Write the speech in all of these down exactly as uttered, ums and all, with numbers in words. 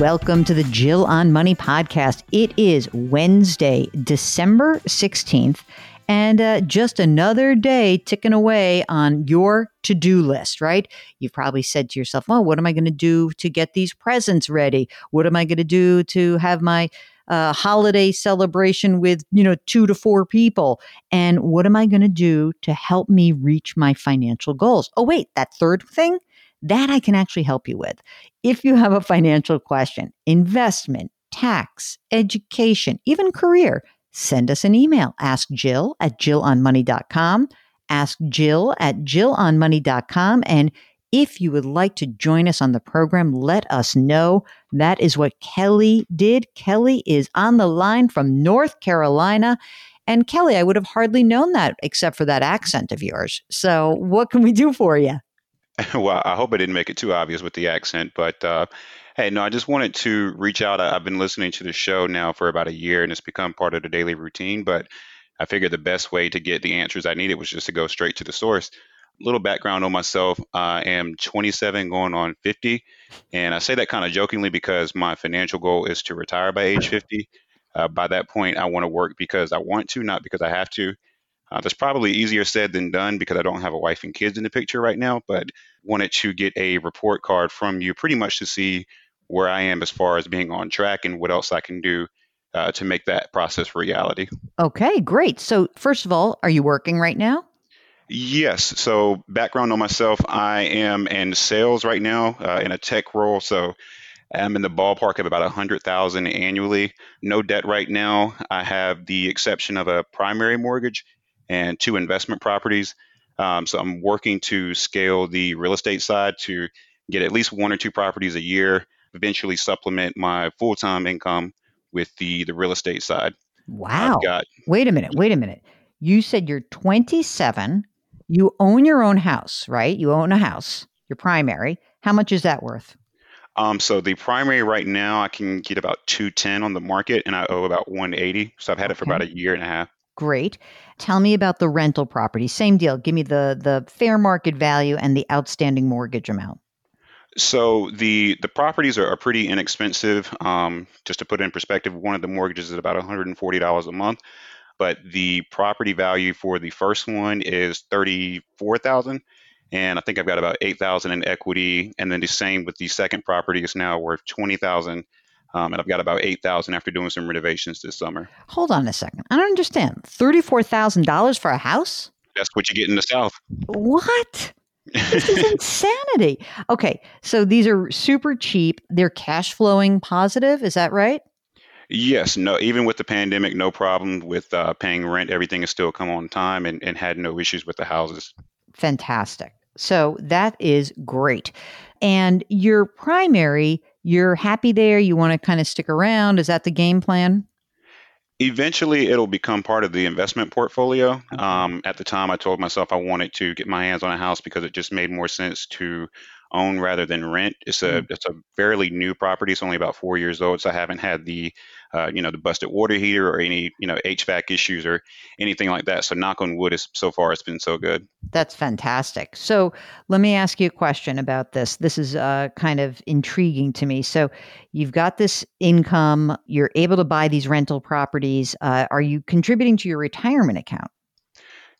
Welcome to the Jill on Money podcast. It is Wednesday, December sixteenth. And uh, just another day ticking away on your to-do list, right? You've probably said to yourself, oh, what am I going to do to get these presents ready? What am I going to do to have my uh, holiday celebration with, you know, two to four people? And what am I going to do to help me reach my financial goals? Oh, wait, that third thing? That I can actually help you with. If you have a financial question, investment, tax, education, even career, send us an email. Ask Jill at Jill on Money dot com. Ask Jill at Jill on Money dot com. And if you would like to join us on the program, let us know. That is what Kelly did. Kelly is on the line from North Carolina. And Kelly, I would have hardly known that except for that accent of yours. So what can we do for you? Well, I hope I didn't make it too obvious with the accent, but uh, hey, no, I just wanted to reach out. I, I've been listening to the show now for about a year and it's become part of the daily routine, but I figured the best way to get the answers I needed was just to go straight to the source. A little background on myself. I am twenty-seven going on fifty. And I say that kind of jokingly because my financial goal is to retire by age fifty. Uh, by that point, I want to work because I want to, not because I have to. Uh, that's probably easier said than done because I don't have a wife and kids in the picture right now, but wanted to get a report card from you pretty much to see where I am as far as being on track and what else I can do uh, to make that process reality. Okay, great. So first of all, are you working right now? Yes. So background on myself, I am in sales right now uh, in a tech role. So I'm in the ballpark of about one hundred thousand dollars annually. No debt right now. I have the exception of a primary mortgage and two investment properties. Um, so I'm working to scale the real estate side to get at least one or two properties a year, eventually supplement my full-time income with the, the real estate side. Wow. I've got, wait a minute. Wait a minute. You said you're twenty-seven. You own your own house, right? You own a house, your primary. How much is that worth? Um, so the primary right now, I can get about two ten on the market and I owe about one eighty. So I've had okay. it for about a year and a half. Great. Tell me about the rental property. Same deal. Give me the the fair market value and the outstanding mortgage amount. So the the properties are, are pretty inexpensive. Um, just to put it in perspective, one of the mortgages is about one hundred forty dollars a month, but the property value for the first one is thirty-four thousand dollars, and I think I've got about eight thousand dollars in equity. And then the same with the second property is now worth twenty thousand dollars. Um, and I've got about eight thousand dollars after doing some renovations this summer. Hold on a second. I don't understand. thirty-four thousand dollars for a house? That's what you get in the South. What? This is insanity. Okay. So these are super cheap. They're cash flowing positive. Is that right? Yes. No. Even with the pandemic, no problem with uh, paying rent. Everything has still come on time and, and had no issues with the houses. Fantastic. So that is great. And your primary... You're happy there. You want to kind of stick around. Is that the game plan? Eventually, it'll become part of the investment portfolio. Okay. Um, at the time, I told myself I wanted to get my hands on a house because it just made more sense to own rather than rent. It's a mm-hmm. it's a fairly new property. It's only about four years old, so I haven't had the uh, you know the busted water heater or any you know H V A C issues or anything like that. So knock on wood, is so far it's been so good. That's fantastic. So let me ask you a question about this. This is uh, kind of intriguing to me. So you've got this income. You're able to buy these rental properties. Uh, are you contributing to your retirement account?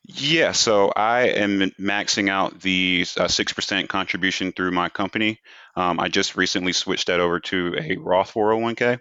Yeah, so I am maxing out the uh, six percent contribution through my company. Um, I just recently switched that over to a Roth four oh one k.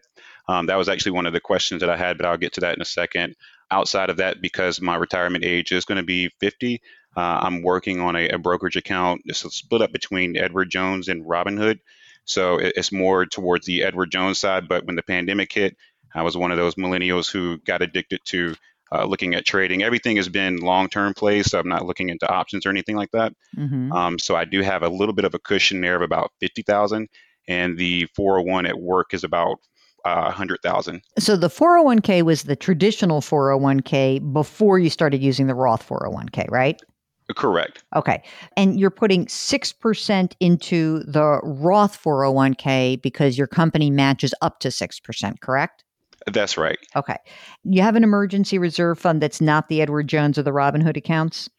Um, that was actually one of the questions that I had, but I'll get to that in a second. Outside of that, because my retirement age is going to be fifty, uh, I'm working on a, a brokerage account. It's split up between Edward Jones and Robinhood. So it, it's more towards the Edward Jones side, but when the pandemic hit, I was one of those millennials who got addicted to uh, looking at trading. Everything has been long-term plays, so I'm not looking into options or anything like that. Mm-hmm. Um, so I do have a little bit of a cushion there of about fifty thousand dollars, and the four oh one at work is about uh, one hundred thousand dollars. So the four oh one k was the traditional four oh one k before you started using the Roth four oh one k, right? Correct. Okay. And you're putting six percent into the Roth four oh one k because your company matches up to six percent, correct? That's right. Okay. You have an emergency reserve fund that's not the Edward Jones or the Robinhood accounts?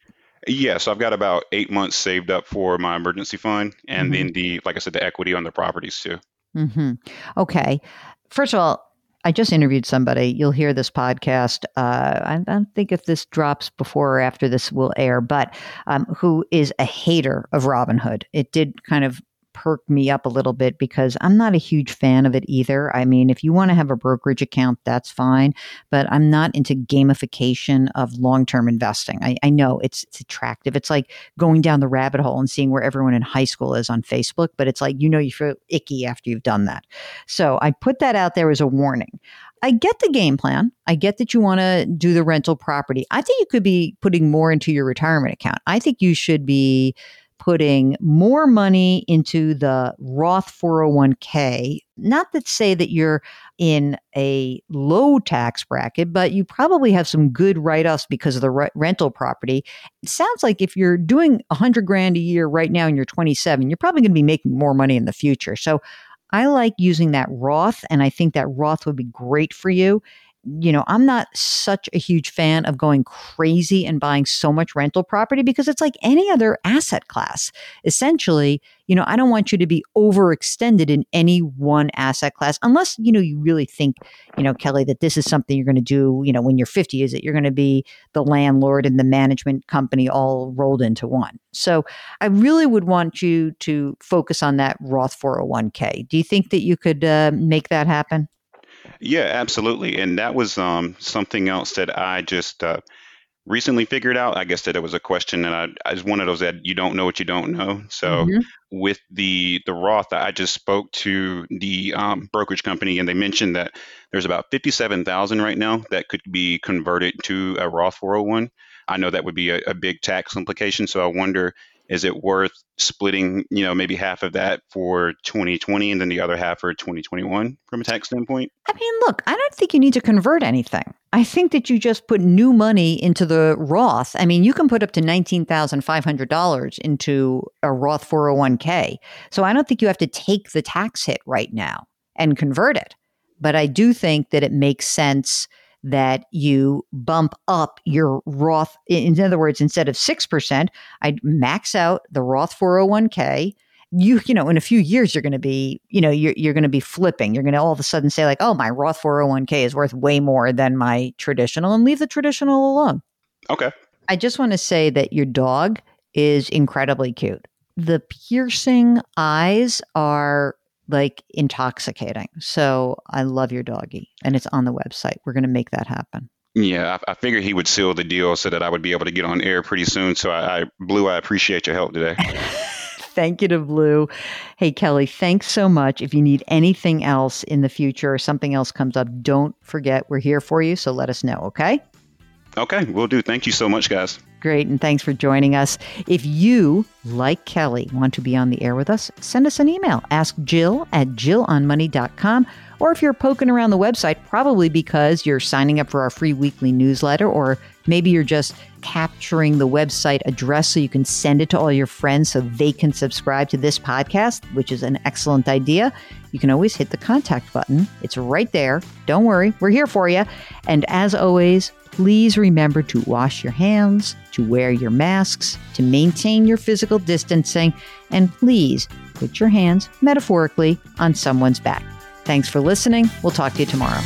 Yes. I've got about eight months saved up for my emergency fund. And mm-hmm. then the, like I said, the equity on the properties too. Mm-hmm. Okay. First of all, I just interviewed somebody. You'll hear this podcast. Uh, I don't think if this drops before or after this will air, but um, who is a hater of Robinhood. It did kind of perk me up a little bit because I'm not a huge fan of it either. I mean, if you want to have a brokerage account, that's fine, but I'm not into gamification of long-term investing. I, I know it's, it's attractive. It's like going down the rabbit hole and seeing where everyone in high school is on Facebook, but it's like, you know, you feel icky after you've done that. So I put that out there as a warning. I get the game plan. I get that you want to do the rental property. I think you could be putting more into your retirement account. I think you should be putting more money into the Roth four oh one k. Not to say that you're in a low tax bracket, but you probably have some good write-offs because of the re- rental property. It sounds like if you're doing a hundred grand a year right now and you're twenty-seven, you're probably going to be making more money in the future. So I like using that Roth, and I think that Roth would be great for you. You know, I'm not such a huge fan of going crazy and buying so much rental property because it's like any other asset class. Essentially, you know, I don't want you to be overextended in any one asset class unless, you know, you really think, you know, Kelly, that this is something you're going to do, you know, when you're fifty, is it you're going to be the landlord and the management company all rolled into one. So I really would want you to focus on that Roth four oh one k. Do you think that you could uh, make that happen? Yeah, absolutely. And that was um, something else that I just uh, recently figured out. I guess that it was a question, and I, I was one of those that you don't know what you don't know. So mm-hmm. with the, the Roth, I just spoke to the um, brokerage company, and they mentioned that there's about fifty-seven thousand right now that could be converted to a Roth four oh one. I know that would be a, a big tax implication. So I wonder, is it worth splitting, you know, maybe half of that for twenty twenty and then the other half for twenty twenty-one from a tax standpoint? I mean, look, I don't think you need to convert anything. I think that you just put new money into the Roth. I mean, you can put up to nineteen thousand five hundred dollars into a Roth four oh one k. So I don't think you have to take the tax hit right now and convert it. But I do think that it makes sense that you bump up your Roth. In other words, instead of six percent, I'd max out the Roth four oh one k. You, you know, in a few years, you're going to be, you know, you're, you're going to be flipping. You're going to all of a sudden say like, oh, my Roth four oh one k is worth way more than my traditional, and leave the traditional alone. Okay. I just want to say that your dog is incredibly cute. The piercing eyes are like intoxicating. So I love your doggy, and it's on the website. We're going to make that happen. Yeah. I, I figured he would seal the deal so that I would be able to get on air pretty soon. So I, I Blue, I appreciate your help today. Thank you to Blue. Hey, Kelly, thanks so much. If you need anything else in the future or something else comes up, don't forget we're here for you. So let us know. Okay. Okay, will do. Thank you so much, guys. Great, and thanks for joining us. If you, like Kelly, want to be on the air with us, send us an email. Ask Jill at Jill on Money dot com. Or if you're poking around the website, probably because you're signing up for our free weekly newsletter, or maybe you're just capturing the website address so you can send it to all your friends so they can subscribe to this podcast, which is an excellent idea. You can always hit the contact button. It's right there. Don't worry. We're here for you. And as always, please remember to wash your hands, to wear your masks, to maintain your physical distancing, and please put your hands metaphorically on someone's back. Thanks for listening. We'll talk to you tomorrow.